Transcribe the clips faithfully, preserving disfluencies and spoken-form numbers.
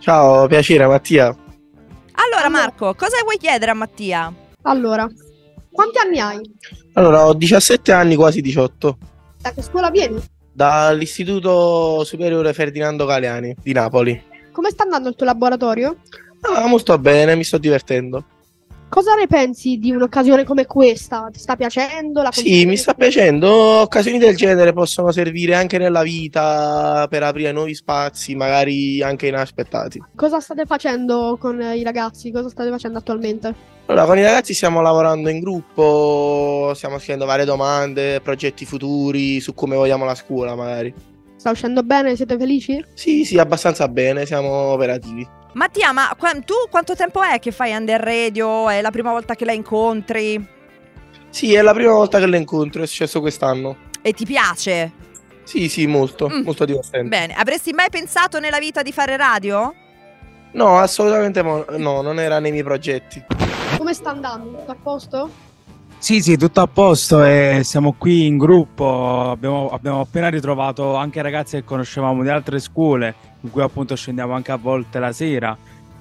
Ciao, piacere Mattia. Allora Marco, cosa vuoi chiedere a Mattia? Allora, quanti anni hai? Allora, ho diciassette anni, quasi diciotto. Da che scuola vieni? Dall'Istituto Superiore Ferdinando Caliani di Napoli. Come sta andando il tuo laboratorio? Ah, molto bene, mi sto divertendo. Cosa ne pensi di un'occasione come questa? Ti sta piacendo? La sì, mi sta piacendo. Occasioni del genere possono servire anche nella vita per aprire nuovi spazi, magari anche inaspettati. Cosa state facendo con i ragazzi? Cosa state facendo attualmente? Allora, con i ragazzi stiamo lavorando in gruppo, stiamo scrivendo varie domande, progetti futuri, su come vogliamo la scuola magari. Sta uscendo bene? Siete felici? Sì, sì, abbastanza bene, siamo operativi. Mattia, ma tu quanto tempo è che fai Under Radio? È la prima volta che la incontri? Sì, è la prima volta che la incontro, è successo quest'anno. E ti piace? Sì, sì, molto, mm. molto divertente. Bene, avresti mai pensato nella vita di fare radio? No, assolutamente no, non era nei miei progetti. Come sta andando? Tutto a posto? Sì, sì, tutto a posto e siamo qui in gruppo, abbiamo, abbiamo appena ritrovato anche ragazzi che conoscevamo di altre scuole, in cui appunto scendiamo anche a volte la sera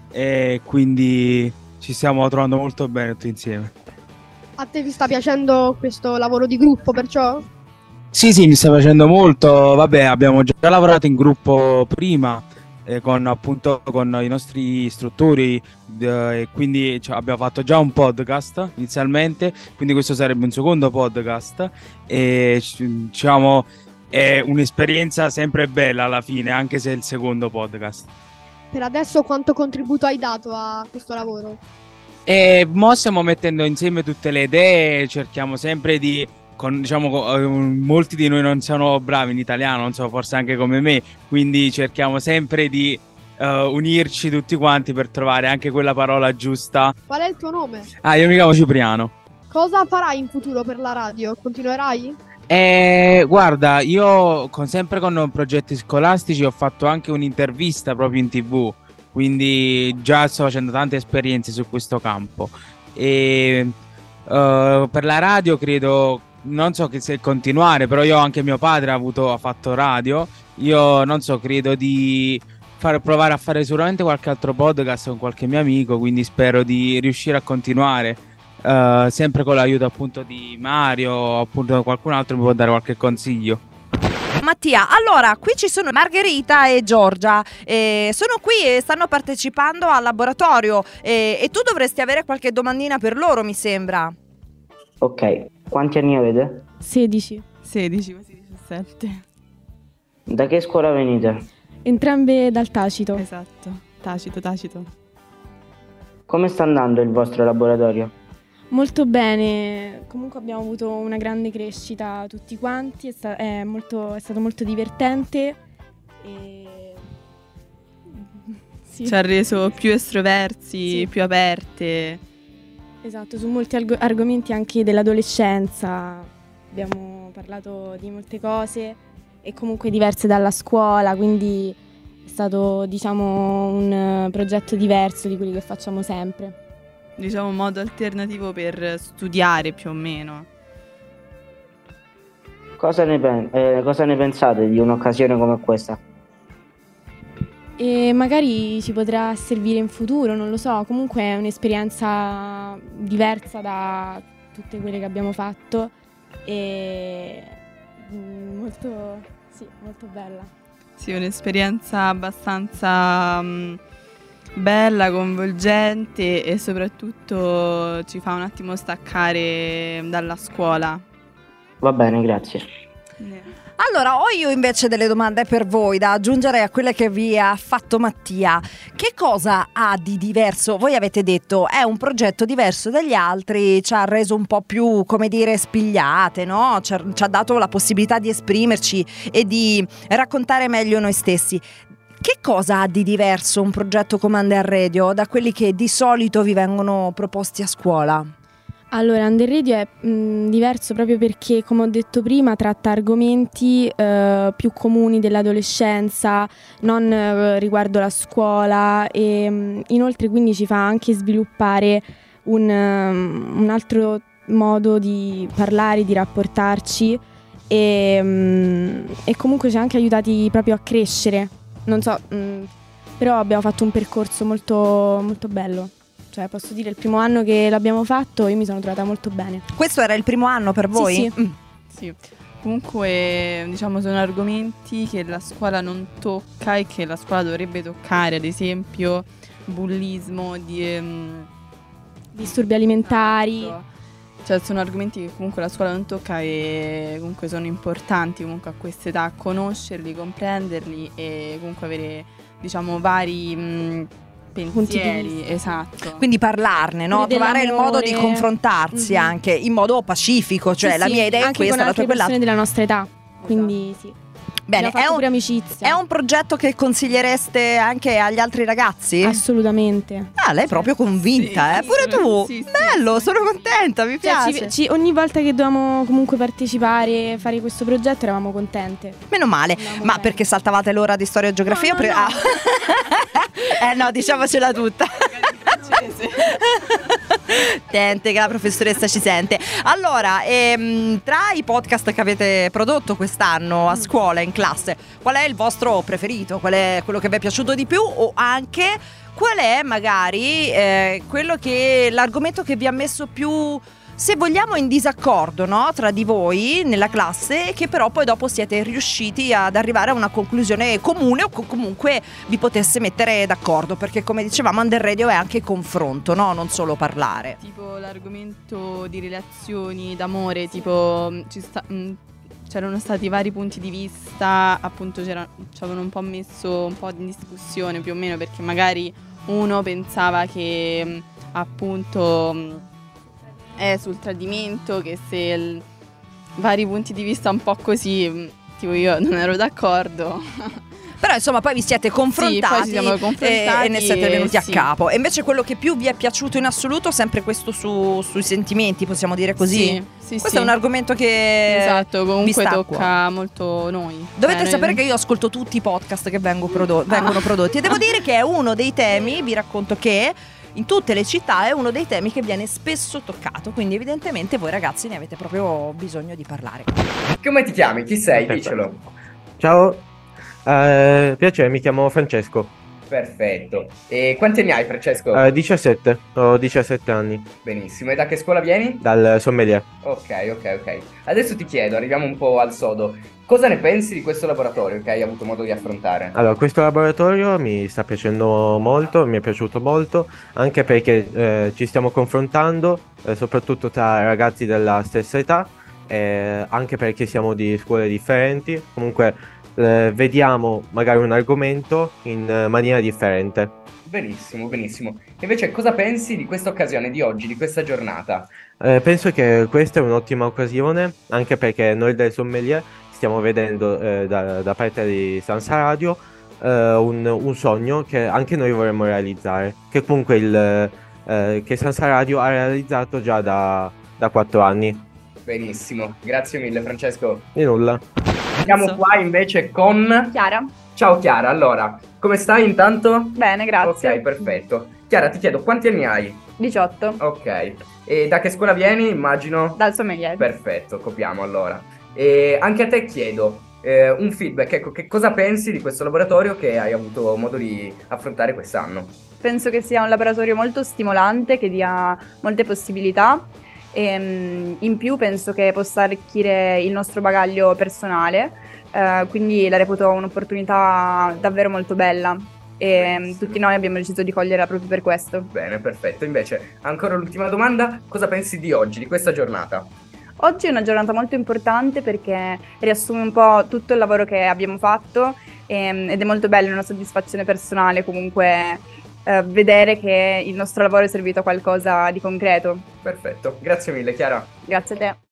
e quindi ci stiamo trovando molto bene tutti insieme. A te ti sta piacendo questo lavoro di gruppo perciò? Sì, sì, mi sta piacendo molto, vabbè, abbiamo già lavorato in gruppo prima eh, con appunto con i nostri istruttori eh, e quindi cioè, abbiamo fatto già un podcast inizialmente, quindi questo sarebbe un secondo podcast e diciamo è un'esperienza sempre bella alla fine, anche se è il secondo podcast. Per adesso quanto contributo hai dato a questo lavoro? E mo stiamo mettendo insieme tutte le idee, cerchiamo sempre di, con, diciamo, molti di noi non sono bravi in italiano, non so, forse anche come me, quindi cerchiamo sempre di uh, unirci tutti quanti per trovare anche quella parola giusta. Qual è il tuo nome? Ah, io mi chiamo Cipriano. Cosa farai in futuro per la radio? Continuerai? Eh, guarda, io con, sempre con progetti scolastici ho fatto anche un'intervista proprio in tv, quindi già sto facendo tante esperienze su questo campo e uh, per la radio credo, non so che se continuare, però io anche mio padre ha, avuto, ha fatto radio, io non so, credo di far, provare a fare sicuramente qualche altro podcast con qualche mio amico, quindi spero di riuscire a continuare. Uh, sempre con l'aiuto appunto di Mario, appunto qualcun altro mi può dare qualche consiglio. Mattia, allora qui ci sono Margherita e Giorgia, eh, sono qui e stanno partecipando al laboratorio eh, e tu dovresti avere qualche domandina per loro, mi sembra. Ok, quanti anni avete? sedici. sedici, quasi diciassette. Da che scuola venite? Entrambe dal Tacito. Esatto, Tacito, Tacito. Come sta andando il vostro laboratorio? Molto bene, comunque abbiamo avuto una grande crescita tutti quanti, è, sta- è, molto, è stato molto divertente e sì. Ci ha reso più estroversi, sì. Più aperte. Esatto, su molti arg- argomenti anche dell'adolescenza, abbiamo parlato di molte cose e comunque diverse dalla scuola, quindi è stato diciamo un progetto diverso di quelli che facciamo sempre. Diciamo un modo alternativo per studiare più o meno. Cosa ne, pen- eh, cosa ne pensate di un'occasione come questa? E magari ci potrà servire in futuro, non lo so. Comunque è un'esperienza diversa da tutte quelle che abbiamo fatto e molto, sì, molto bella. Sì, un'esperienza abbastanza... Um... bella, coinvolgente e soprattutto ci fa un attimo staccare dalla scuola. Va bene, grazie. Yeah. Allora, ho io invece delle domande per voi da aggiungere a quelle che vi ha fatto Mattia. Che cosa ha di diverso? Voi avete detto è un progetto diverso dagli altri, ci ha reso un po' più, come dire, spigliate, no? Ci ha, ci ha dato la possibilità di esprimerci e di raccontare meglio noi stessi. Che cosa ha di diverso un progetto come Under Radio da quelli che di solito vi vengono proposti a scuola? Allora, Under Radio è mh, diverso proprio perché, come ho detto prima, tratta argomenti eh, più comuni dell'adolescenza, non eh, riguardo la scuola e mh, inoltre quindi ci fa anche sviluppare un, um, un altro modo di parlare, di rapportarci e, mh, e comunque ci ha anche aiutati proprio a crescere. Non so, mh, però abbiamo fatto un percorso molto, molto bello. Cioè, posso dire, il primo anno che l'abbiamo fatto io mi sono trovata molto bene. Questo era il primo anno per voi? Sì, sì. Mm. Sì. Comunque, diciamo, sono argomenti che la scuola non tocca e che la scuola dovrebbe toccare, ad esempio bullismo, di, ehm... disturbi alimentari. Esatto. Cioè, sono argomenti che comunque la scuola non tocca e comunque sono importanti comunque a quest'età conoscerli, comprenderli e comunque avere, diciamo, vari mh, pensieri, esatto. Quindi parlarne, no? Trovare il modo di confrontarsi, mm-hmm, anche in modo pacifico, cioè sì, la mia idea sì, è questa, la tua è quella. Anche con altre persone della nostra età, quindi esatto. Sì. Bene, è un, amicizia. È un progetto che consigliereste anche agli altri ragazzi? Assolutamente. Ah, lei è proprio convinta, sì, eh? Pure tu. Sì, bello, sì, sono contenta, mi piace. Cioè, ci, ci, ogni volta che dovevamo comunque partecipare e fare questo progetto eravamo contente. Meno male. Andavamo ma bene. Perché saltavate l'ora di storia e geografia? No, no, pre- no. Ah. Eh no, diciamocela tutta. Tente che la professoressa ci sente. Allora, ehm, tra i podcast che avete prodotto quest'anno a scuola, in classe, qual è il vostro preferito? Qual è quello che vi è piaciuto di più? O anche qual è magari eh, quello che, l'argomento che vi ha messo più, se vogliamo, in disaccordo, no? Tra di voi nella classe, che però poi dopo siete riusciti ad arrivare a una conclusione comune o co- comunque vi potesse mettere d'accordo, perché come dicevamo Under Radio è anche confronto, no? Non solo parlare. Tipo l'argomento di relazioni, d'amore, tipo ci sta, mh, c'erano stati vari punti di vista, appunto ci avevano un po' messo un po' in discussione più o meno, perché magari uno pensava che appunto... Mh, è sul tradimento, che se il... vari punti di vista un po' così, tipo io non ero d'accordo. Però insomma poi vi siete confrontati, sì, poi ci siamo confrontati e, e ne siete venuti e, a sì. capo. E invece quello che più vi è piaciuto in assoluto, sempre questo su, sui sentimenti, possiamo dire così? Sì, sì. Questo sì. È un argomento che esatto, comunque tocca molto noi. Dovete eh, sapere noi... che io ascolto tutti i podcast che vengo prodo- vengono ah. prodotti e devo dire che è uno dei temi, vi racconto, che in tutte le città è uno dei temi che viene spesso toccato, quindi evidentemente voi ragazzi ne avete proprio bisogno di parlare. Come ti chiami? Chi sei? Perfetto. Dicelo. Ciao, uh, piacere, mi chiamo Francesco. Perfetto. E quanti anni hai, Francesco? Uh, diciassette, ho diciassette anni. Benissimo, e da che scuola vieni? Dal Sommeiller. Ok, ok, ok. Adesso ti chiedo, arriviamo un po' al sodo. Cosa ne pensi di questo laboratorio che hai avuto modo di affrontare? Allora, questo laboratorio mi sta piacendo molto, mi è piaciuto molto, anche perché eh, ci stiamo confrontando, eh, soprattutto tra ragazzi della stessa età, eh, anche perché siamo di scuole differenti, comunque eh, vediamo magari un argomento in eh, maniera differente. Benissimo, benissimo. Invece cosa pensi di questa occasione di oggi, di questa giornata? Eh, penso che questa è un'ottima occasione, anche perché noi del Sommelier stiamo vedendo eh, da, da parte di Sansa Radio eh, un, un sogno che anche noi vorremmo realizzare, che comunque il, eh, che Sansa Radio ha realizzato già da, da quattro anni. Benissimo, grazie mille Francesco. Di nulla. Siamo qua invece con... Chiara. Ciao Chiara, allora, come stai intanto? Bene, grazie. Ok, perfetto. Chiara, ti chiedo, quanti anni hai? diciotto. Ok, e da che scuola vieni, immagino? Dal Sommelier. Perfetto, copiamo allora. E anche a te chiedo eh, un feedback, ecco, che cosa pensi di questo laboratorio che hai avuto modo di affrontare quest'anno? Penso che sia un laboratorio molto stimolante, che dia molte possibilità e in più penso che possa arricchire il nostro bagaglio personale, eh, quindi la reputo un'opportunità davvero molto bella e Benissimo. Tutti noi abbiamo deciso di coglierla proprio per questo. Bene, perfetto. Invece, ancora l'ultima domanda, cosa pensi di oggi, di questa giornata? Oggi è una giornata molto importante perché riassume un po' tutto il lavoro che abbiamo fatto ehm, ed è molto bello, è una soddisfazione personale comunque eh, vedere che il nostro lavoro è servito a qualcosa di concreto. Perfetto, grazie mille Chiara. Grazie a te.